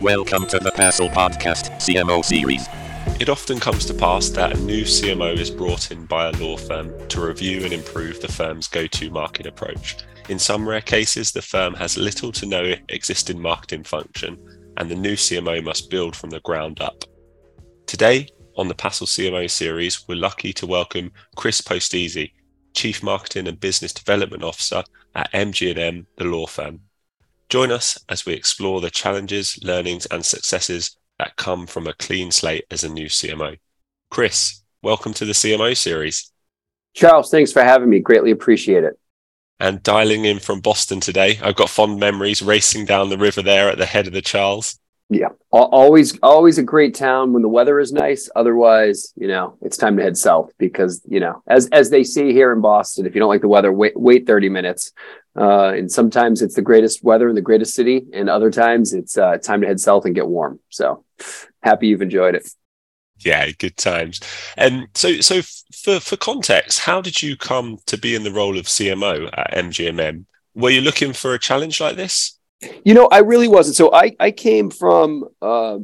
Welcome to the PASL podcast, CMO Series. It often comes to pass that a new CMO is brought in by a law firm to review and improve the firm's go-to market approach. In some rare cases, the firm has little to no existing marketing function, and the new CMO must build from the ground up. Today, on the PASL CMO Series, we're lucky to welcome Chris Postizzi, Chief Marketing and Business Development Officer at MG+M, the law firm. Join us as we explore the challenges, learnings, and successes that come from a clean slate as a new CMO. Chris, welcome to the CMO Series. Charles, thanks for having me. Greatly appreciate it. And dialing in from Boston today, I've got fond memories racing down the river there at the head of the Charles. Yeah, always a great town when the weather is nice. Otherwise, it's time to head south because, as they say here in Boston, if you don't like the weather, wait 30 minutes. And sometimes it's the greatest weather in the greatest city, and other times it's time to head south and get warm. So happy you've enjoyed it. Yeah, good times. And so for context, how did you come to be in the role of CMO at MG+M? Were you looking for a challenge like this? I really wasn't. So I came from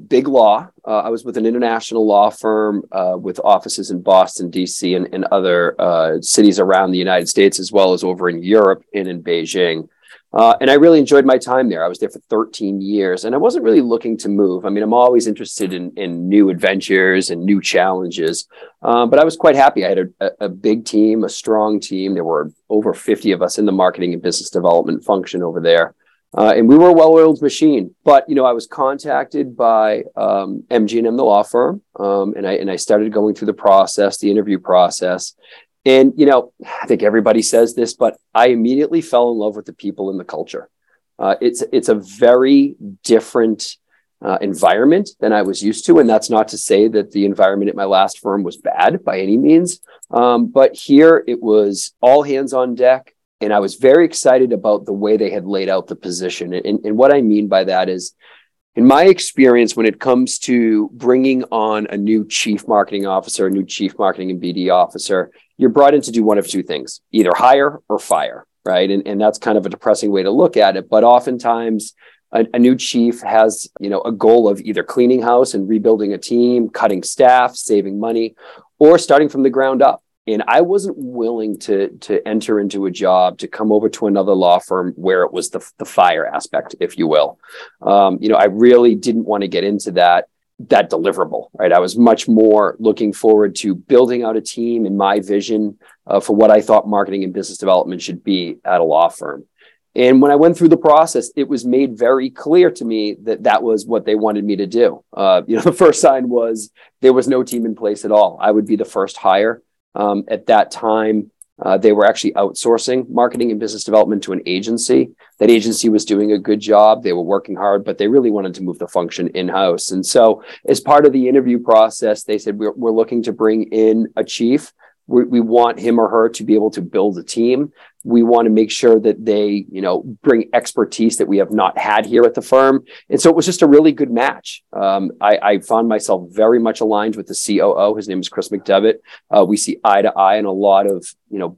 big law. I was with an international law firm with offices in Boston, D.C. and other cities around the United States, as well as over in Europe and in Beijing. And I really enjoyed my time there. I was there for 13 years, and I wasn't really looking to move. I mean, I'm always interested in new adventures and new challenges, but I was quite happy. I had a big team, a strong team. There were over 50 of us in the marketing and business development function over there. And we were a well-oiled machine, but I was contacted by MG+M, the law firm, and I started going through the interview process. And I think everybody says this, but I immediately fell in love with the people and the culture. It's a very different environment than I was used to, and that's not to say that the environment at my last firm was bad by any means. But here it was all hands on deck. And I was very excited about the way they had laid out the position. And what I mean by that is, in my experience, when it comes to bringing on a new chief marketing officer, a new chief marketing and BD officer, you're brought in to do one of two things, either hire or fire, right? And that's kind of a depressing way to look at it. But oftentimes, a new chief has, a goal of either cleaning house and rebuilding a team, cutting staff, saving money, or starting from the ground up. And I wasn't willing to enter into a job, to come over to another law firm where it was the fire aspect, if you will. I really didn't want to get into that deliverable, right? I was much more looking forward to building out a team and my vision for what I thought marketing and business development should be at a law firm. And when I went through the process, it was made very clear to me that was what they wanted me to do. The first sign was there was no team in place at all. I would be the first hire. At that time, they were actually outsourcing marketing and business development to an agency. That agency was doing a good job. They were working hard, but they really wanted to move the function in-house. And so as part of the interview process, they said, we're looking to bring in a chief. We want him or her to be able to build a team. We want to make sure that they, bring expertise that we have not had here at the firm. And so it was just a really good match. I found myself very much aligned with the COO. His name is Chris McDevitt. We see eye to eye in a lot of,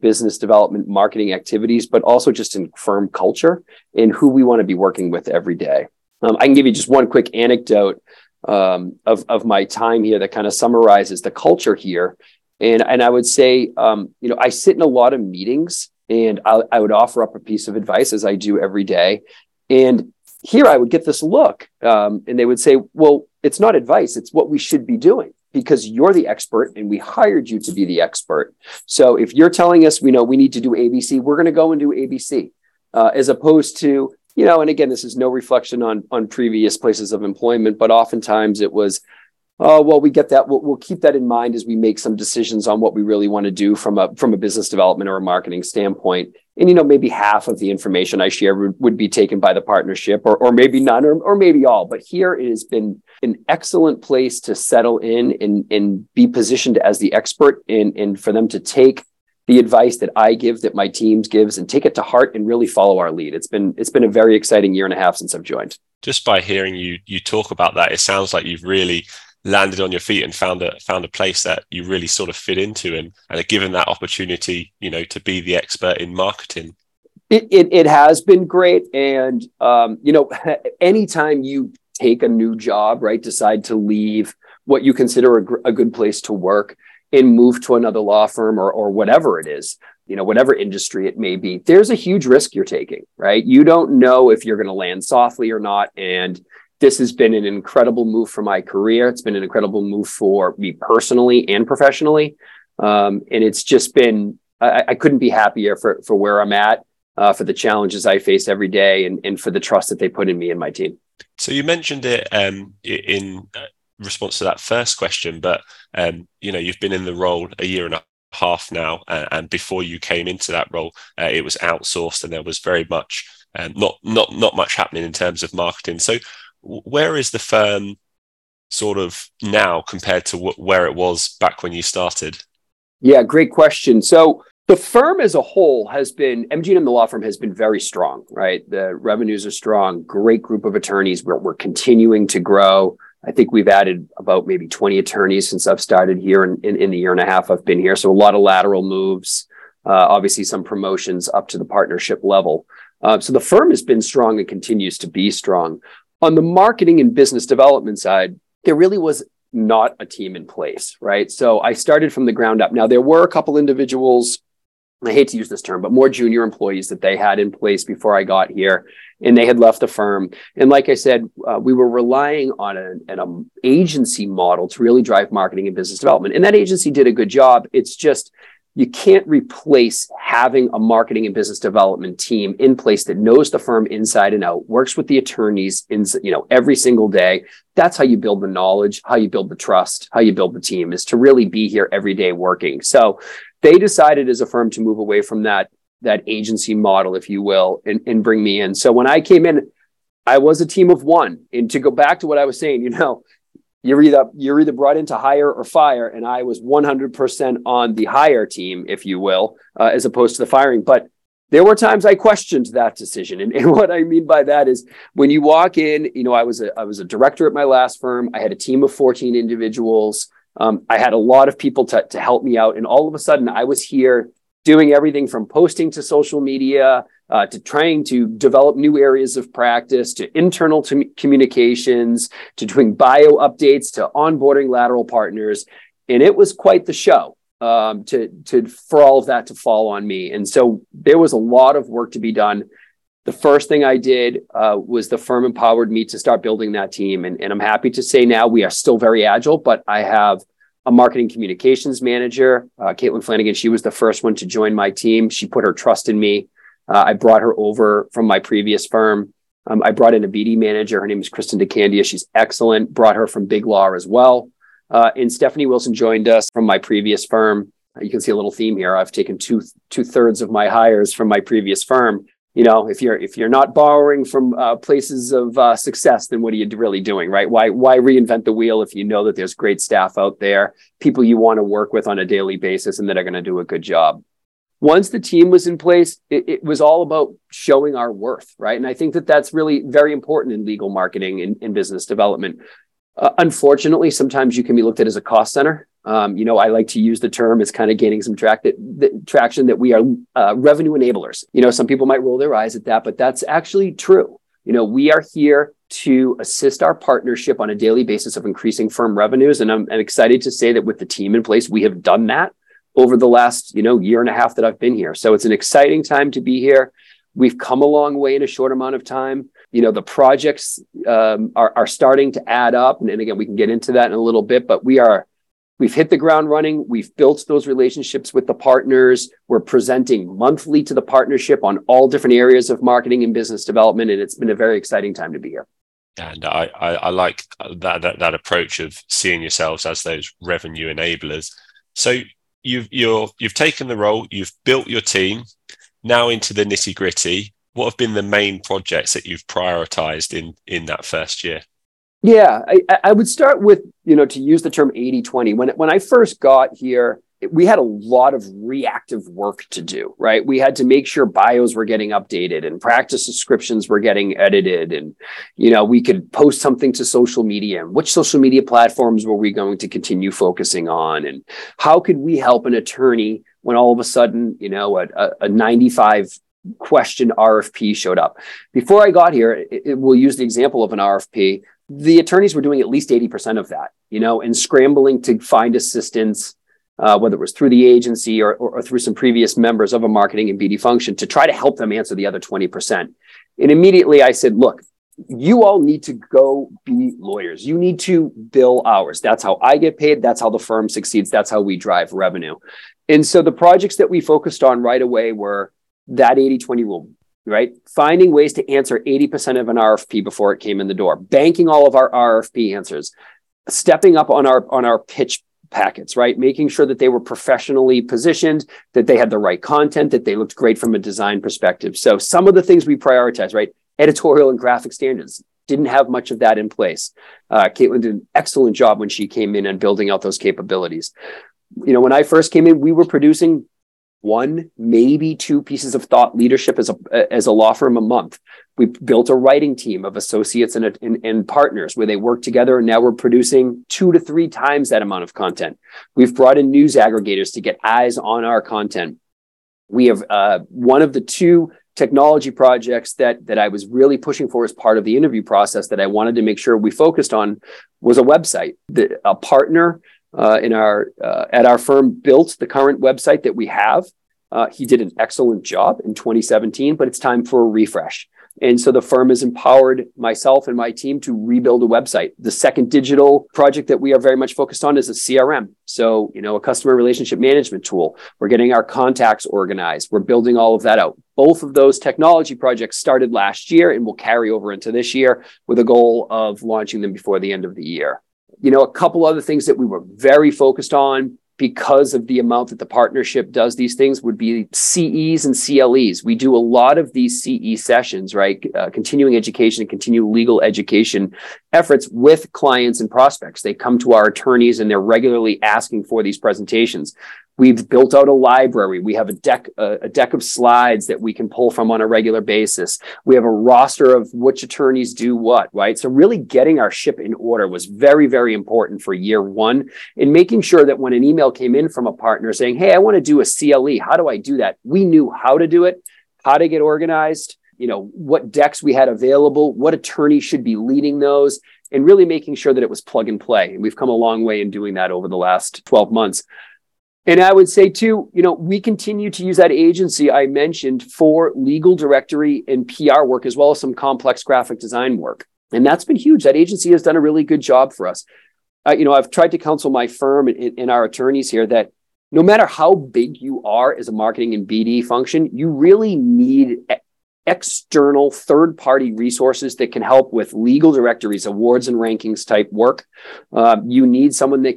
business development, marketing activities, but also just in firm culture and who we want to be working with every day. I can give you just one quick anecdote of my time here that kind of summarizes the culture here. And I would say, I sit in a lot of meetings and I would offer up a piece of advice as I do every day. And here I would get this look and they would say, well, it's not advice. It's what we should be doing because you're the expert and we hired you to be the expert. So if you're telling us, we need to do ABC, we're going to go and do ABC as opposed to, and again, this is no reflection on previous places of employment, but oftentimes it was, oh, well, we get that. We'll keep that in mind as we make some decisions on what we really want to do from a business development or a marketing standpoint. And, maybe half of the information I share would be taken by the partnership or maybe none or maybe all. But here it has been an excellent place to settle in and be positioned as the expert and for them to take the advice that I give, that my teams gives, and take it to heart and really follow our lead. It's been a very exciting 1.5 years since I've joined. Just by hearing you talk about that, it sounds like you've really landed on your feet and found a place that you really sort of fit into and are given that opportunity, to be the expert in marketing. It has been great. And, anytime you take a new job, right? Decide to leave what you consider a good place to work and move to another law firm or whatever it is, you know, whatever industry it may be, there's a huge risk you're taking, right? You don't know if you're going to land softly or not. And this has been an incredible move for my career. It's been an incredible move for me personally and professionally. And it's just been, I couldn't be happier for where I'm at, for the challenges I face every day and for the trust that they put in me and my team. So you mentioned it in response to that first question, but you know, you've been in the role a year and a half now. And before you came into that role, it was outsourced and there was very much, not much happening in terms of marketing. So where is the firm sort of now compared to where it was back when you started? Yeah, great question. So the firm as a whole has been, MG+M, the law firm, has been very strong, right? The revenues are strong, great group of attorneys. We're continuing to grow. I think we've added about maybe 20 attorneys since I've started here in the year and a half I've been here. So a lot of lateral moves, obviously some promotions up to the partnership level. So the firm has been strong and continues to be strong. On the marketing and business development side, there really was not a team in place, right? So I started from the ground up. Now, there were a couple individuals, I hate to use this term, but more junior employees that they had in place before I got here, and they had left the firm. And like I said, we were relying on an agency model to really drive marketing and business development. And that agency did a good job. It's just, you can't replace having a marketing and business development team in place that knows the firm inside and out, works with the attorneys in, you know, every single day. That's how you build the knowledge, how you build the trust, how you build the team, is to really be here every day working. So they decided as a firm to move away from that agency model, if you will, and bring me in. So when I came in, I was a team of one. And to go back to what I was saying, you know, You're either brought in to hire or fire, and I was 100% on the hire team, if you will, as opposed to the firing. But there were times I questioned that decision, and what I mean by that is when you walk in, you know, I was a director at my last firm. I had a team of 14 individuals. I had a lot of people to help me out, and all of a sudden I was here doing everything from posting to social media, to trying to develop new areas of practice, to internal communications, to doing bio updates, to onboarding lateral partners. And it was quite the show for all of that to fall on me. And so there was a lot of work to be done. The first thing I did was the firm empowered me to start building that team. And I'm happy to say now we are still very agile, but I have a marketing communications manager, Caitlin Flanagan. She was the first one to join my team. She put her trust in me. I brought her over from my previous firm. I brought in a BD manager. Her name is Kristen DeCandia. She's excellent. Brought her from Big Law as well. And Stephanie Wilson joined us from my previous firm. You can see a little theme here. I've taken two-thirds of my hires from my previous firm. You know, if you're not borrowing from places of success, then what are you really doing, right? Why reinvent the wheel if you know that there's great staff out there, people you want to work with on a daily basis and that are going to do a good job? Once the team was in place, it was all about showing our worth, right? And I think that that's really very important in legal marketing and in business development. Unfortunately, sometimes you can be looked at as a cost center. You know, I like to use the term, it's kind of gaining some traction that we are revenue enablers. You know, some people might roll their eyes at that, but that's actually true. You know, we are here to assist our partnership on a daily basis of increasing firm revenues. And I'm excited to say that with the team in place, we have done that over the last, you know, year and a half that I've been here. So it's an exciting time to be here. We've come a long way in a short amount of time. You know, the projects are starting to add up. And again, we can get into that in a little bit, but we've hit the ground running. We've built those relationships with the partners. We're presenting monthly to the partnership on all different areas of marketing and business development. And it's been a very exciting time to be here. And I like that approach of seeing yourselves as those revenue enablers. So you've taken the role, you've built your team. Now into the nitty gritty, what have been the main projects that you've prioritized in that first year? Yeah, I would start with, you know, to use the term 80-20. When I first got here, we had a lot of reactive work to do, right? We had to make sure bios were getting updated and practice descriptions were getting edited. And, you know, we could post something to social media and which social media platforms were we going to continue focusing on? And how could we help an attorney when all of a sudden, you know, a 95 question RFP showed up? Before I got here, we'll use the example of an RFP. the attorneys were doing at least 80% of that, you know, and scrambling to find assistance, whether it was through the agency or through some previous members of a marketing and BD function to try to help them answer the other 20%. And immediately I said, look, you all need to go be lawyers. You need to bill hours. That's how I get paid. That's how the firm succeeds. That's how we drive revenue. And so the projects that we focused on right away were that 80-20 rule, right? Finding ways to answer 80% of an RFP before it came in the door, banking all of our RFP answers, stepping up on our pitch packets, right? Making sure that they were professionally positioned, that they had the right content, that they looked great from a design perspective. So some of the things we prioritized, right? Editorial and graphic standards, didn't have much of that in place. Caitlin did an excellent job when she came in and building out those capabilities. You know, when I first came in, we were producing one, maybe two pieces of thought leadership as a law firm a month. We built a writing team of associates and partners where they work together. And now we're producing 2 to 3 times that amount of content. We've brought in news aggregators to get eyes on our content. We have one of the two technology projects that I was really pushing for as part of the interview process that I wanted to make sure we focused on was a website. A partner at our firm built the current website that we have. He did an excellent job in 2017, but it's time for a refresh. And so the firm has empowered myself and my team to rebuild a website. The second digital project that we are very much focused on is a CRM. So, you know, a customer relationship management tool. We're getting our contacts organized. We're building all of that out. Both of those technology projects started last year and will carry over into this year with a goal of launching them before the end of the year. You know, a couple other things that we were very focused on because of the amount that the partnership does these things would be CEs and CLEs. We do a lot of these CE sessions, right? Continuing education and continuing legal education efforts with clients and prospects. They come to our attorneys and they're regularly asking for these presentations. We've built out a library. We have a deck of slides that we can pull from on a regular basis. We have a roster of which attorneys do what, right? So really getting our ship in order was very, very important for year one, and making sure that when an email came in from a partner saying, hey, I want to do a CLE, how do I do that? We knew how to do it, how to get organized, you know, what decks we had available, what attorney should be leading those, and really making sure that it was plug and play. And we've come a long way in doing that over the last 12 months. And I would say too, you know, we continue to use that agency I mentioned for legal directory and PR work, as well as some complex graphic design work. And that's been huge. That agency has done a really good job for us. You know, I've tried to counsel my firm and our attorneys here that no matter how big you are as a marketing and BD function, you really need external third-party resources that can help with legal directories, awards and rankings type work. You need someone that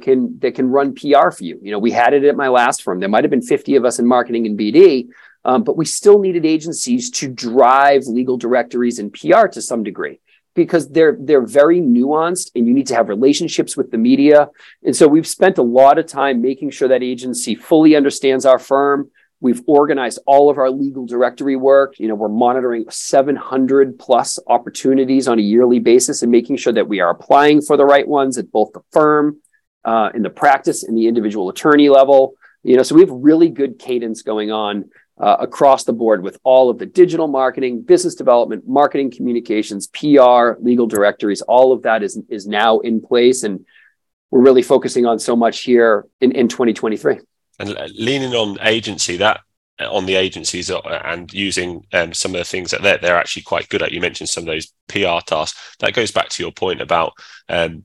can run PR for you. You know, we had it at my last firm. There might have been 50 of us in marketing and BD, but we still needed agencies to drive legal directories and PR to some degree, because they're very nuanced and you need to have relationships with the media. And so we've spent a lot of time making sure that agency fully understands our firm. We've organized all of our legal directory work. You know, we're monitoring 700 plus opportunities on a yearly basis and making sure that we are applying for the right ones at both the firm, in the practice, and the individual attorney level. You know, so we have really good cadence going on across the board with all of the digital marketing, business development, marketing communications, PR, legal directories. All of that is now in place, and we're really focusing on so much here in 2023. And leaning on agency, on the agencies and using some of the things that they're actually quite good at. You mentioned some of those PR tasks. That goes back to your point about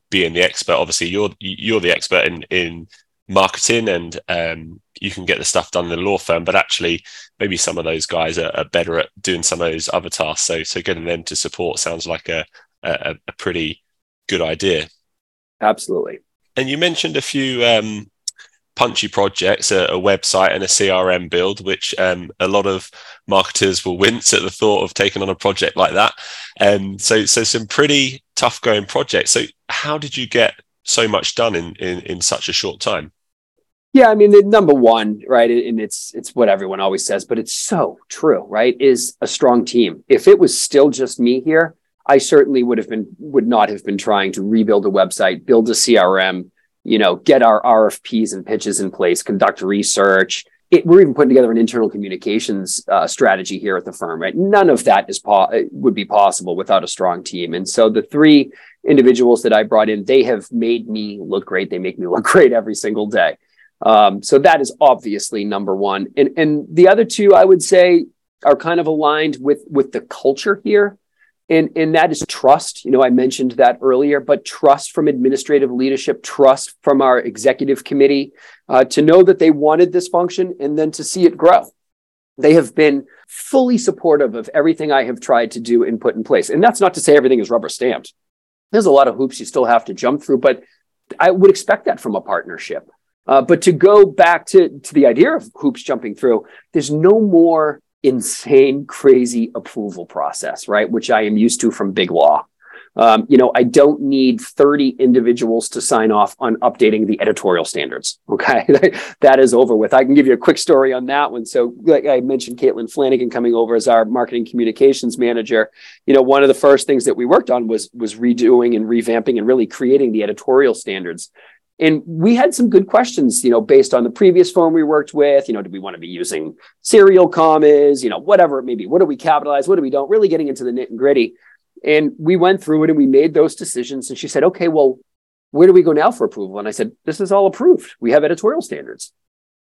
being the expert. Obviously, you're the expert in marketing, and you can get the stuff done in the law firm. But actually, maybe some of those guys are better at doing some of those other tasks. So getting them to support sounds like a pretty good idea. Absolutely. And you mentioned a few punchy projects, a website and a CRM build, which a lot of marketers will wince at the thought of taking on a project like that. So some pretty tough going projects. So how did you get so much done in such a short time? Yeah, I mean, the number one, right, and it's what everyone always says, but it's so true, right, is a strong team. If it was still just me here, I certainly would not have been trying to rebuild a website, build a CRM, you know, get our RFPs and pitches in place, conduct research. We're even putting together an internal communications strategy here at the firm, right? None of that would be possible without a strong team. And so the three individuals that I brought in, they have made me look great. They make me look great every single day. So that is obviously number one. And the other two, I would say, are kind of aligned with the culture here. And that is trust. You know, I mentioned that earlier, but trust from administrative leadership, trust from our executive committee, to know that they wanted this function and then to see it grow. They have been fully supportive of everything I have tried to do and put in place. And that's not to say everything is rubber stamped. There's a lot of hoops you still have to jump through, but I would expect that from a partnership. But to go back to the idea of hoops jumping through, there's no more insane, crazy approval process, right? Which I am used to from big law. You know, I don't need 30 individuals to sign off on updating the editorial standards. Okay. That is over with. I can give you a quick story on that one. So like I mentioned, Caitlin Flanagan coming over as our marketing communications manager. You know, one of the first things that we worked on was redoing and revamping and really creating the editorial standards. And we had some good questions, you know, based on the previous firm we worked with. You know, do we want to be using serial commas, you know, whatever it may be? What do we capitalize? What do we don't? Really getting into the nit and gritty. And we went through it and we made those decisions. And she said, okay, well, where do we go now for approval? And I said, this is all approved. We have editorial standards.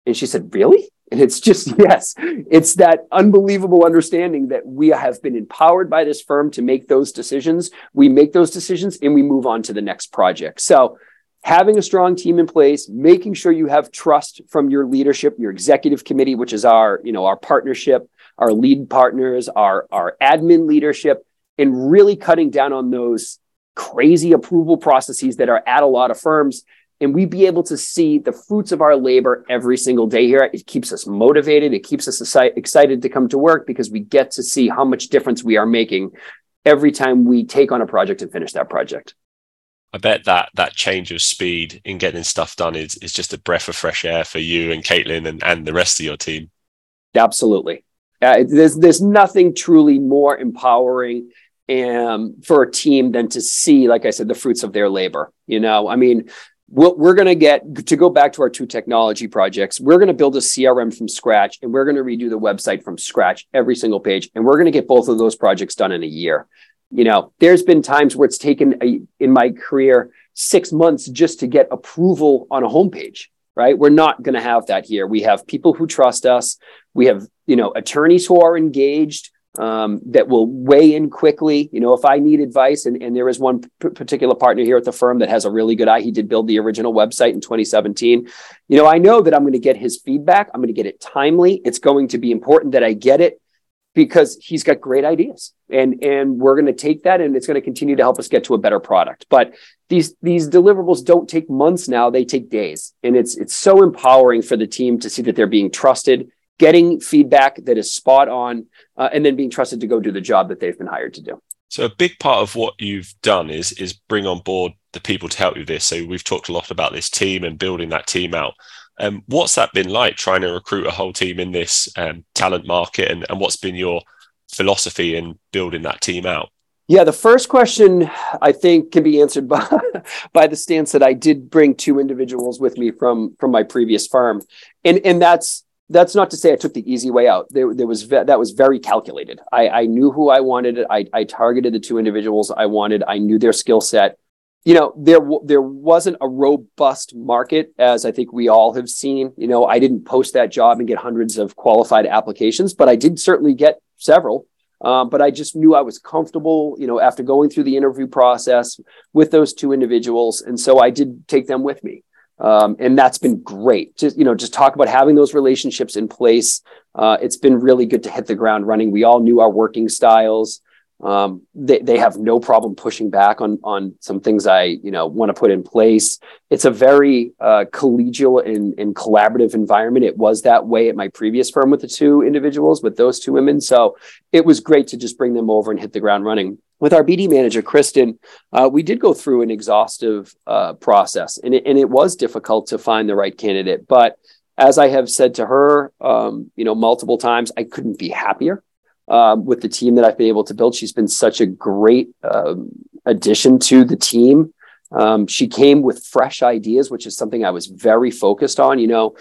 And she said, really? And it's just, yes, it's that unbelievable understanding that we have been empowered by this firm to make those decisions. We make those decisions and we move on to the next project. So having a strong team in place, making sure you have trust from your leadership, your executive committee, which is our, you know, our partnership, our lead partners, our admin leadership, and really cutting down on those crazy approval processes that are at a lot of firms. And we be able to see the fruits of our labor every single day here. It keeps us motivated. It keeps us excited to come to work because we get to see how much difference we are making every time we take on a project and finish that project. I bet that change of speed in getting stuff done is just a breath of fresh air for you and Caitlin and the rest of your team. Absolutely. There's nothing truly more empowering for a team than to see, like I said, the fruits of their labor. You know, I mean, we're going to get to go back to our two technology projects. We're going to build a CRM from scratch and we're going to redo the website from scratch, every single page. And we're going to get both of those projects done in a year. You know, there's been times where it's taken in my career 6 months just to get approval on a homepage, right? We're not going to have that here. We have people who trust us. We have, you know, attorneys who are engaged that will weigh in quickly. You know, if I need advice, and there is one particular partner here at the firm that has a really good eye. He did build the original website in 2017. You know, I know that I'm going to get his feedback. I'm going to get it timely. It's going to be important that I get it, because he's got great ideas and we're going to take that and it's going to continue to help us get to a better product. But these deliverables don't take months now, they take days. And it's so empowering for the team to see that they're being trusted, getting feedback that is spot on, and then being trusted to go do the job that they've been hired to do. So a big part of what you've done is bring on board the people to help you with this. So we've talked a lot about this team and building that team out. What's that been like trying to recruit a whole team in this talent market, and what's been your philosophy in building that team out? Yeah, the first question I think can be answered by the stance that I did bring two individuals with me from my previous firm. And that's not to say I took the easy way out. That was very calculated. I knew who I wanted. I targeted the two individuals I wanted. I knew their skill set. You know, there wasn't a robust market, as I think we all have seen. You know, I didn't post that job and get hundreds of qualified applications, but I did certainly get several. But I just knew I was comfortable, you know, after going through the interview process with those two individuals. And so I did take them with me. And that's been great. Just talk about having those relationships in place. It's been really good to hit the ground running. We all knew our working styles. They have no problem pushing back on some things I want to put in place. It's a very collegial and collaborative environment. It was that way at my previous firm with the two individuals, with those two women. So it was great to just bring them over and hit the ground running. With our BD manager, Kristen, we did go through an exhaustive process, and it was difficult to find the right candidate. But as I have said to her, multiple times, I couldn't be happier with the team that I've been able to build. She's been such a great addition to the team. She came with fresh ideas, which is something I was very focused on. You know,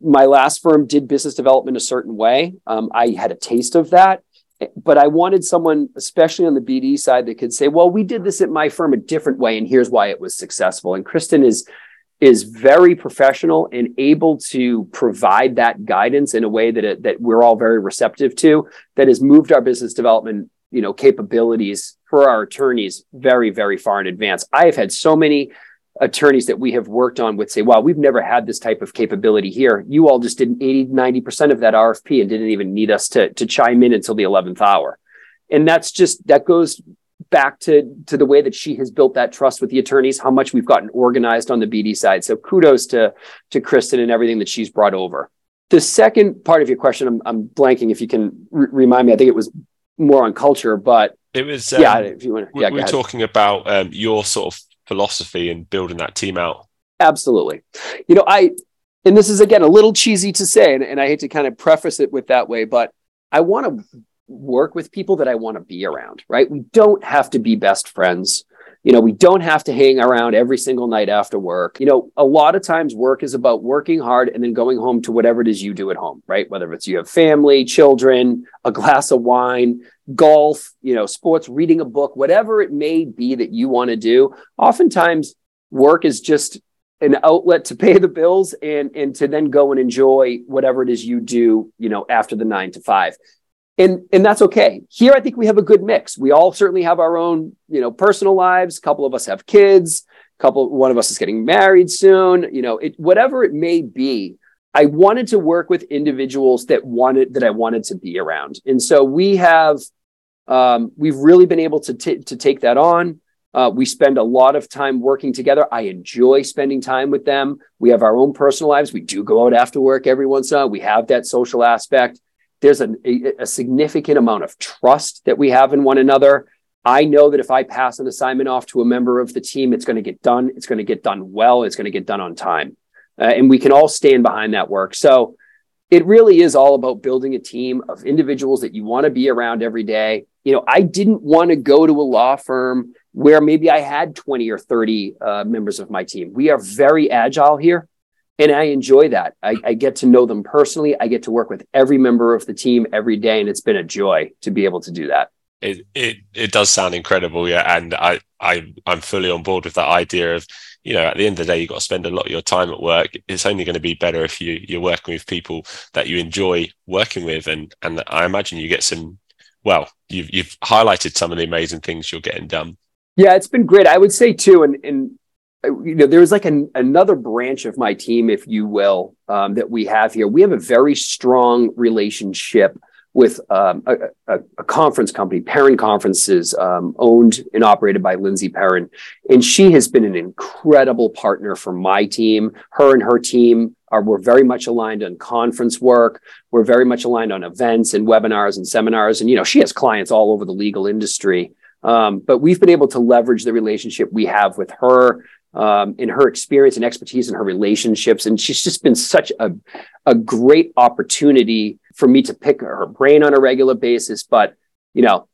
my last firm did business development a certain way. I had a taste of that. But I wanted someone, especially on the BD side, that could say, well, we did this at my firm a different way, and here's why it was successful. And Kristen is very professional and able to provide that guidance in a way that we're all very receptive to, that has moved our business development, capabilities for our attorneys very, very far in advance. I have had so many attorneys that we have worked on would say, wow, we've never had this type of capability here. You all just did 80-90% of that RFP and didn't even need us to chime in until the 11th hour. And that goes back to the way that she has built that trust with the attorneys, how much we've gotten organized on the BD side. So kudos to Kristen and everything that she's brought over. The second part of your question, I'm blanking. If you can remind me, I think it was more on culture, but it was, if you want to, we're talking about your sort of philosophy and building that team out. Absolutely. And this is, again, a little cheesy to say, and I hate to kind of preface it with that way, but I want to work with people that I want to be around, right? We don't have to be best friends. We don't have to hang around every single night after work. A lot of times work is about working hard and then going home to whatever it is you do at home, right? Whether it's you have family, children, a glass of wine, golf, sports, reading a book, whatever it may be that you want to do. Oftentimes work is just an outlet to pay the bills and to then go and enjoy whatever it is you do, after the 9 to 5. And that's okay. Here, I think we have a good mix. We all certainly have our own, personal lives. A couple of us have kids. One of us is getting married soon. Whatever it may be, I wanted to work with individuals that I wanted to be around. And so we have, we've really been able to take that on. We spend a lot of time working together. I enjoy spending time with them. We have our own personal lives. We do go out after work every once in a while. We have that social aspect. There's a significant amount of trust that we have in one another. I know that if I pass an assignment off to a member of the team, it's going to get done. It's going to get done well. It's going to get done on time. And we can all stand behind that work. So it really is all about building a team of individuals that you want to be around every day. I didn't want to go to a law firm where maybe I had 20 or 30 members of my team. We are very agile here. And I enjoy that. I get to know them personally. I get to work with every member of the team every day. And it's been a joy to be able to do that. It does sound incredible. Yeah. And I'm fully on board with that idea of, at the end of the day, you've got to spend a lot of your time at work. It's only going to be better if you're working with people that you enjoy working with. And I imagine you get you've highlighted some of the amazing things you're getting done. Yeah, it's been great. I would say too, and there was another branch of my team, if you will, that we have here. We have a very strong relationship with a conference company, Perrin Conferences, owned and operated by Lindsay Perrin. And she has been an incredible partner for my team. Her and her team we're very much aligned on conference work. We're very much aligned on events and webinars and seminars. And, she has clients all over the legal industry. But we've been able to leverage the relationship we have with her, in her experience and expertise in her relationships. And she's just been such a great opportunity for me to pick her brain on a regular basis. But,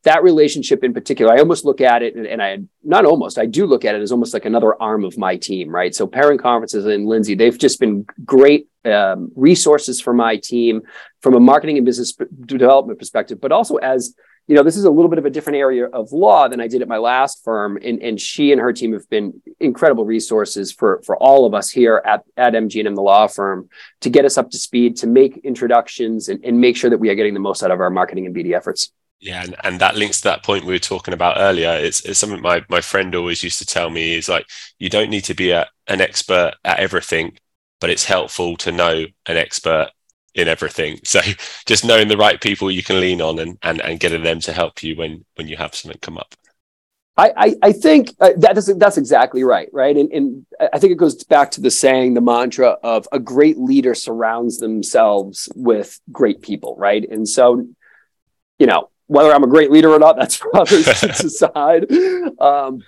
that relationship in particular, I almost look at it I do look at it as almost like another arm of my team, right? So Parent Conferences and Lindsay, they've just been great resources for my team from a marketing and business development perspective, but also as this is a little bit of a different area of law than I did at my last firm. And she and her team have been incredible resources for all of us here at MG+M, the law firm, to get us up to speed, to make introductions and make sure that we are getting the most out of our marketing and BD efforts. Yeah. And that links to that point we were talking about earlier. It's something my friend always used to tell me is like, you don't need to be an expert at everything, but it's helpful to know an expert in everything. So just knowing the right people you can lean on and getting them to help you when you have something come up. I think that's exactly right. Right. And I think it goes back to the saying, the mantra of a great leader surrounds themselves with great people. Right. And so, whether I'm a great leader or not, that's for others to decide.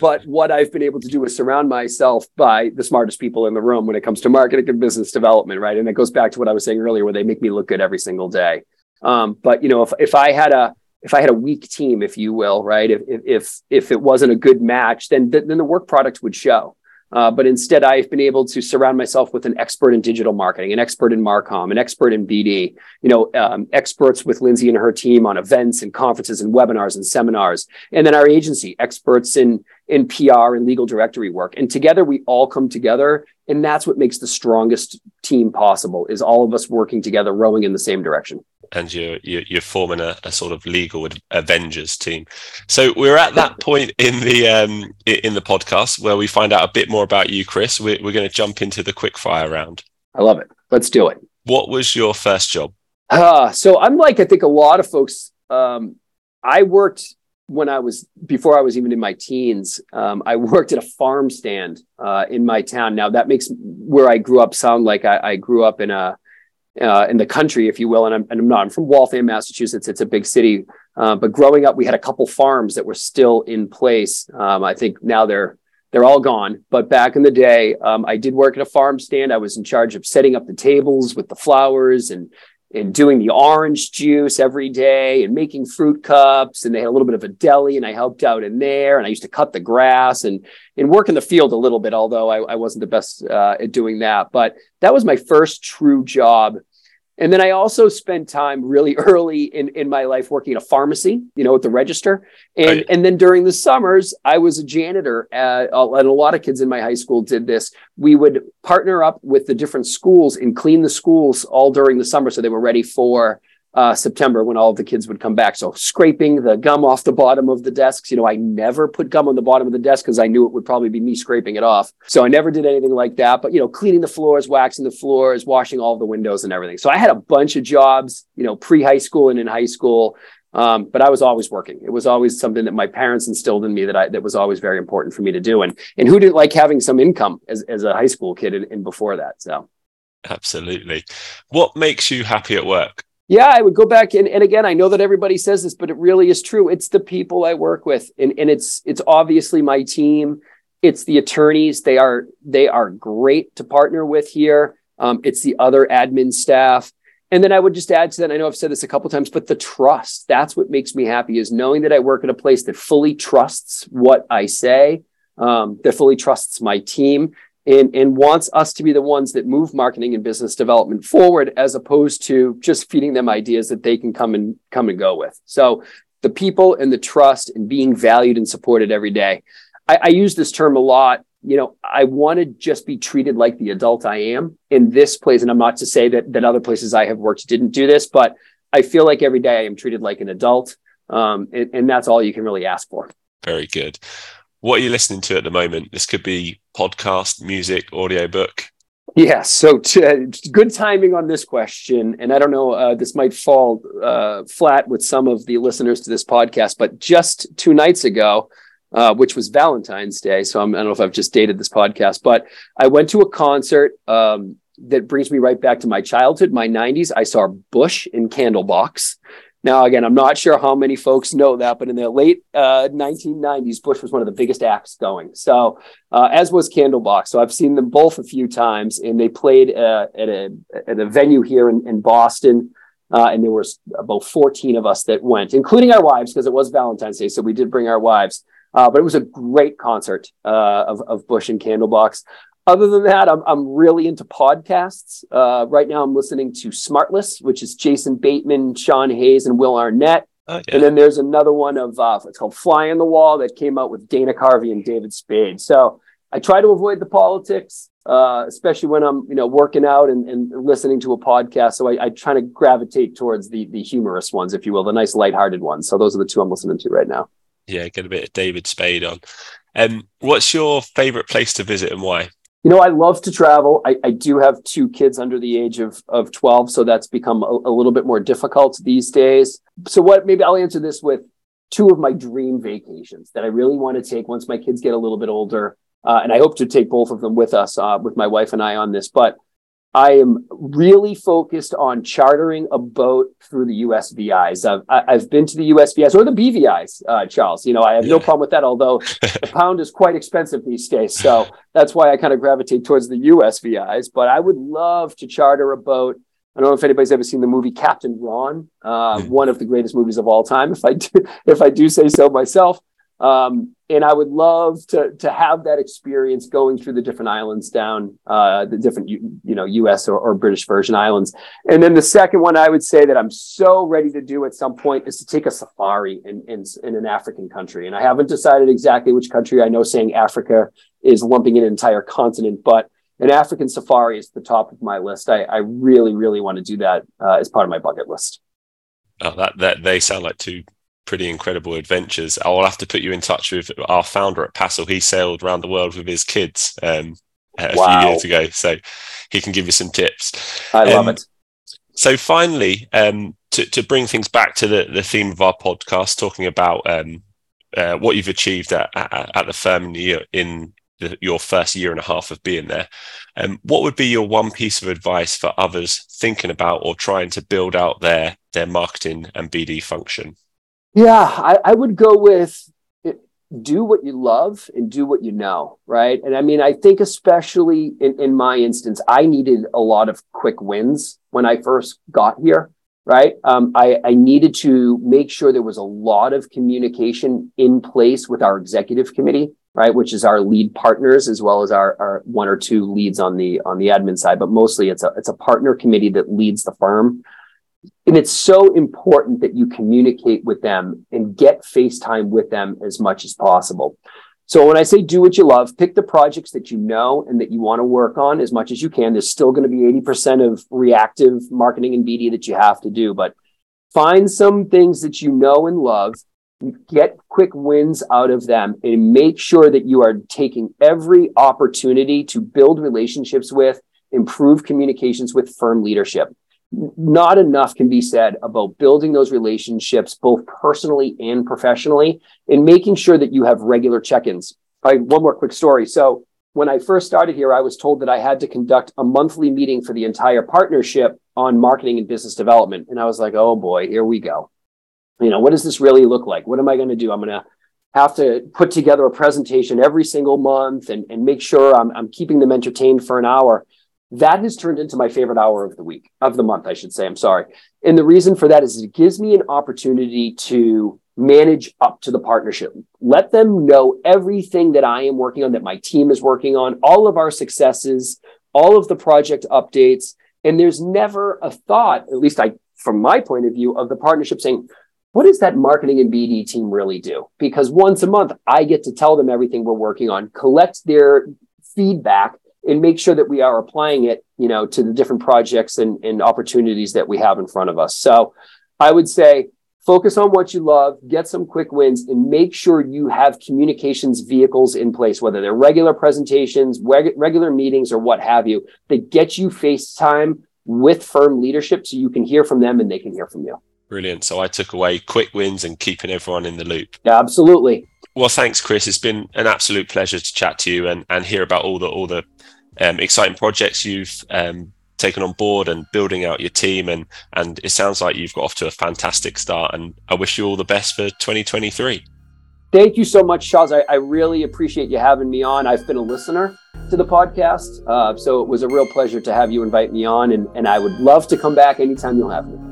But what I've been able to do is surround myself by the smartest people in the room when it comes to marketing and business development, right? And it goes back to what I was saying earlier, where they make me look good every single day. But if I had a weak team, if you will, right? If it wasn't a good match, then the work product would show. But instead, I've been able to surround myself with an expert in digital marketing, an expert in Marcom, an expert in BD, experts with Lindsay and her team on events and conferences and webinars and seminars. And then our agency, experts in PR and legal directory work. And together, we all come together. And that's what makes the strongest team possible, is all of us working together, rowing in the same direction. And you're forming a sort of legal Avengers team. So we're at that point in the podcast where we find out a bit more about you, Chris. We're going to jump into the quickfire round. I love it. Let's do it. What was your first job? So I'm like, I think a lot of folks, I worked before I was even in my teens, I worked at a farm stand in my town. Now that makes where I grew up sound like I grew up in the country, if you will. And I'm not. I'm from Waltham, Massachusetts. It's a big city. But growing up, we had a couple farms that were still in place. I think now they're all gone. But back in the day, I did work at a farm stand. I was in charge of setting up the tables with the flowers and doing the orange juice every day and making fruit cups. And they had a little bit of a deli and I helped out in there. And I used to cut the grass and work in the field a little bit, although I wasn't the best at doing that. But that was my first true job. And then I also spent time really early in my life working at a pharmacy, at the register. And then during the summers, I was a janitor. And a lot of kids in my high school did this. We would partner up with the different schools and clean the schools all during the summer so they were ready for September when all of the kids would come back. So scraping the gum off the bottom of the desks, I never put gum on the bottom of the desk because I knew it would probably be me scraping it off. So I never did anything like that, but, cleaning the floors, waxing the floors, washing all the windows and everything. So I had a bunch of jobs, pre-high school and in high school. But I was always working. It was always something that my parents instilled in me that was always very important for me to do. And who didn't like having some income as a high school kid and before that? So. Absolutely. What makes you happy at work? Yeah, I would go back. And again, I know that everybody says this, but it really is true. It's the people I work with. And it's obviously my team. It's the attorneys. They are great to partner with here. It's the other admin staff. And then I would just add to that, I know I've said this a couple of times, but the trust, that's what makes me happy, is knowing that I work at a place that fully trusts what I say, that fully trusts my team and wants us to be the ones that move marketing and business development forward, as opposed to just feeding them ideas that they can come and go with. So the people and the trust and being valued and supported every day. I use this term a lot. I want to just be treated like the adult I am in this place. And I'm not to say that other places I have worked didn't do this, but I feel like every day I am treated like an adult. And that's all you can really ask for. Very good. What are you listening to at the moment? This could be podcast, music, audiobook. Yeah, so good timing on this question. And I don't know, this might fall flat with some of the listeners to this podcast, but just 2 nights ago, which was Valentine's Day, so I don't know if I've just dated this podcast, but I went to a concert that brings me right back to my childhood, my 90s. I saw Bush in Candlebox. Now, again, I'm not sure how many folks know that, but in the late 1990s, Bush was one of the biggest acts going. So as was Candlebox. So I've seen them both a few times, and they played at a venue here in Boston. And there was about 14 of us that went, including our wives, because it was Valentine's Day. So we did bring our wives. But it was a great concert of Bush and Candlebox. Other than that, I'm really into podcasts. Right now, I'm listening to Smartless, which is Jason Bateman, Sean Hayes, and Will Arnett. Oh, yeah. And then there's another one it's called Fly on the Wall that came out with Dana Carvey and David Spade. So I try to avoid the politics, especially when I'm working out and listening to a podcast. So I try to gravitate towards the humorous ones, if you will, the nice lighthearted ones. So those are the 2 I'm listening to right now. Yeah, get a bit of David Spade on. What's your favorite place to visit and why? I love to travel. I do have 2 kids under the age of 12, so that's become a little bit more difficult these days. So maybe I'll answer this with 2 of my dream vacations that I really want to take once my kids get a little bit older. And I hope to take both of them with us, with my wife and I on this. But I am really focused on chartering a boat through the USVIs. I've been to the USVIs or the BVIs, Charles. I have no problem with that, although the pound is quite expensive these days. So that's why I kind of gravitate towards the USVIs. But I would love to charter a boat. I don't know if anybody's ever seen the movie Captain Ron, one of the greatest movies of all time, if I do say so myself. And I would love to have that experience going through the different islands down, the different, U.S. or British Virgin Islands. And then the second one I would say that I'm so ready to do at some point is to take a safari in an African country. And I haven't decided exactly which country. I know saying Africa is lumping in an entire continent, but an African safari is the top of my list. I really, really want to do that as part of my bucket list. Oh, that they sound like two pretty incredible adventures. I'll have to put you in touch with our founder at PASL. He sailed around the world with his kids few years ago, so he can give you some tips. I love it. So finally, to bring things back to the theme of our podcast, talking about what you've achieved at the firm in your first year and a half of being there, what would be your one piece of advice for others thinking about or trying to build out their marketing and BD function? Yeah, I would go with do what you love and do what you know, right? And I mean, I think especially in my instance, I needed a lot of quick wins when I first got here, right? I needed to make sure there was a lot of communication in place with our executive committee, right, which is our lead partners as well as our one or two leads on the admin side, but mostly it's a partner committee that leads the firm. And it's so important that you communicate with them and get face time with them as much as possible. So when I say do what you love, pick the projects that you know and that you want to work on as much as you can. There's still going to be 80% of reactive marketing and BD that you have to do, but find some things that you know and love. Get quick wins out of them and make sure that you are taking every opportunity to build relationships with, improve communications with firm leadership. Not enough can be said about building those relationships, both personally and professionally, and making sure that you have regular check-ins. All right, one more quick story. So when I first started here, I was told that I had to conduct a monthly meeting for the entire partnership on marketing and business development. And I was like, oh boy, here we go. What does this really look like? What am I going to do? I'm going to have to put together a presentation every single month and make sure I'm keeping them entertained for an hour. That has turned into my favorite hour of the month, I should say. I'm sorry. And the reason for that is it gives me an opportunity to manage up to the partnership. Let them know everything that I am working on, that my team is working on, all of our successes, all of the project updates. And there's never a thought, at least from my point of view, of the partnership saying, what does that marketing and BD team really do? Because once a month, I get to tell them everything we're working on, collect their feedback, and make sure that we are applying it, to the different projects and opportunities that we have in front of us. So I would say focus on what you love, get some quick wins, and make sure you have communications vehicles in place, whether they're regular presentations, regular meetings, or what have you, that get you face time with firm leadership so you can hear from them and they can hear from you. Brilliant. So I took away quick wins and keeping everyone in the loop. Yeah, absolutely. Well, thanks, Chris. It's been an absolute pleasure to chat to you and hear about all the exciting projects you've taken on board and building out your team. And it sounds like you've got off to a fantastic start. And I wish you all the best for 2023. Thank you so much, Charles. I really appreciate you having me on. I've been a listener to the podcast. So it was a real pleasure to have you invite me on. And I would love to come back anytime you'll have me.